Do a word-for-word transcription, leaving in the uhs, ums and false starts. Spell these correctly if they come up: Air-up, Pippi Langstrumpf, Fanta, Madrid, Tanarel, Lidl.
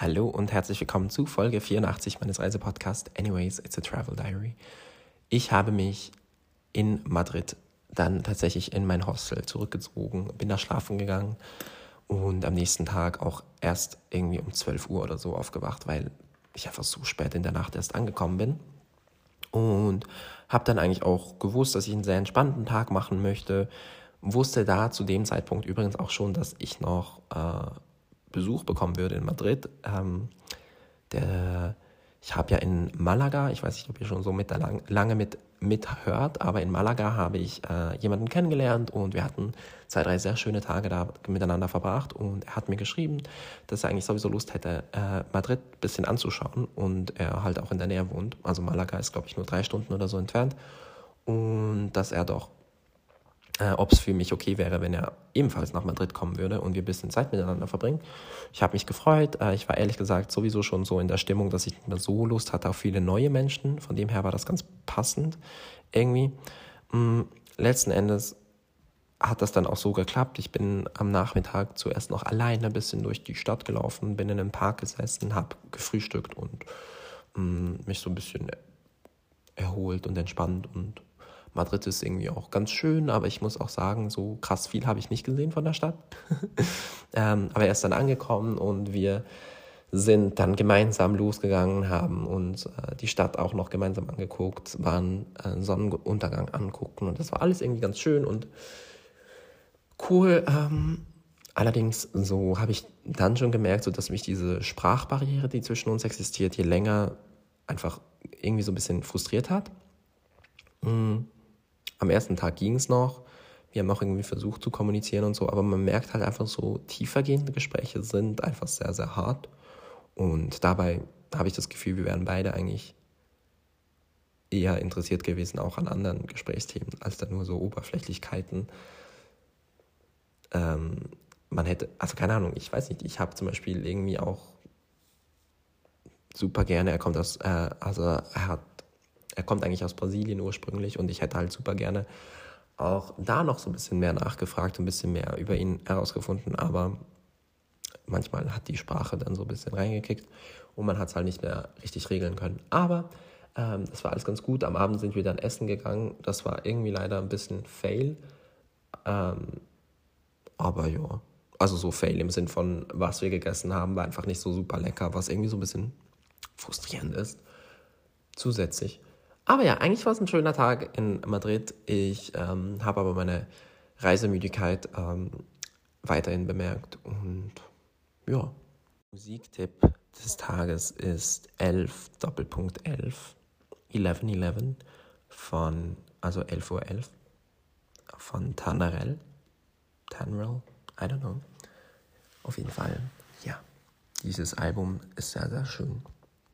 Hallo und herzlich willkommen zu Folge vierundachtzig meines Reisepodcasts Anyways, it's a Travel Diary. Ich habe mich in Madrid dann tatsächlich in mein Hostel zurückgezogen, bin da schlafen gegangen und am nächsten Tag auch erst irgendwie um zwölf Uhr oder so aufgewacht, weil ich einfach so spät in der Nacht erst angekommen bin. Und habe dann eigentlich auch gewusst, dass ich einen sehr entspannten Tag machen möchte. Wusste da zu dem Zeitpunkt übrigens auch schon, dass ich noch äh, Besuch bekommen würde in Madrid. Ähm, der, ich habe ja in Malaga, ich weiß nicht, ob ihr schon so mit, lang, lange mit, mithört, aber in Malaga habe ich äh, jemanden kennengelernt und wir hatten zwei, drei sehr schöne Tage da miteinander verbracht. Und er hat mir geschrieben, dass er eigentlich sowieso Lust hätte, äh, Madrid ein bisschen anzuschauen und er halt auch in der Nähe wohnt. Also Malaga ist, glaube ich, nur drei Stunden oder so entfernt. Und dass er doch, Äh, ob es für mich okay wäre, wenn er ebenfalls nach Madrid kommen würde und wir ein bisschen Zeit miteinander verbringen. Ich habe mich gefreut. Äh, ich war ehrlich gesagt sowieso schon so in der Stimmung, dass ich nicht mehr so Lust hatte auf viele neue Menschen. Von dem her war das ganz passend irgendwie. Mm, letzten Endes hat das dann auch so geklappt. Ich bin am Nachmittag zuerst noch alleine ein bisschen durch die Stadt gelaufen, bin in einem Park gesessen, habe gefrühstückt und mm, mich so ein bisschen erholt und entspannt und Madrid ist irgendwie auch ganz schön, aber ich muss auch sagen, so krass viel habe ich nicht gesehen von der Stadt. ähm, aber er ist dann angekommen und wir sind dann gemeinsam losgegangen, haben uns äh, die Stadt auch noch gemeinsam angeguckt, waren äh, Sonnenuntergang angucken und das war alles irgendwie ganz schön und cool. Ähm, allerdings so habe ich dann schon gemerkt, so, dass mich diese Sprachbarriere, die zwischen uns existiert, je länger einfach irgendwie so ein bisschen frustriert hat. Mhm. Am ersten Tag ging es noch, wir haben auch irgendwie versucht zu kommunizieren und so, aber man merkt halt einfach so, tiefergehende Gespräche sind einfach sehr, sehr hart und dabei habe ich das Gefühl, wir wären beide eigentlich eher interessiert gewesen, auch an anderen Gesprächsthemen, als dann nur so Oberflächlichkeiten. Ähm, man hätte, also keine Ahnung, ich weiß nicht, ich habe zum Beispiel irgendwie auch super gerne, er kommt aus, äh, also er hat Er kommt eigentlich aus Brasilien ursprünglich und ich hätte halt super gerne auch da noch so ein bisschen mehr nachgefragt, ein bisschen mehr über ihn herausgefunden, aber manchmal hat die Sprache dann so ein bisschen reingekickt und man hat es halt nicht mehr richtig regeln können. Aber ähm, das war alles ganz gut. Am Abend sind wir dann essen gegangen. Das war irgendwie leider ein bisschen fail. Ähm, aber ja, also so fail im Sinn von, was wir gegessen haben, war einfach nicht so super lecker, was irgendwie so ein bisschen frustrierend ist. Zusätzlich. Aber ja, eigentlich war es ein schöner Tag in Madrid. Ich ähm, habe aber meine Reisemüdigkeit ähm, weiterhin bemerkt. Und ja. Musiktipp des Tages ist elf Doppelpunkt elf. elf elf von, also elf Uhr elf von Tanarel. Tanarel, I don't know. Auf jeden Fall, ja. Dieses Album ist sehr, sehr schön.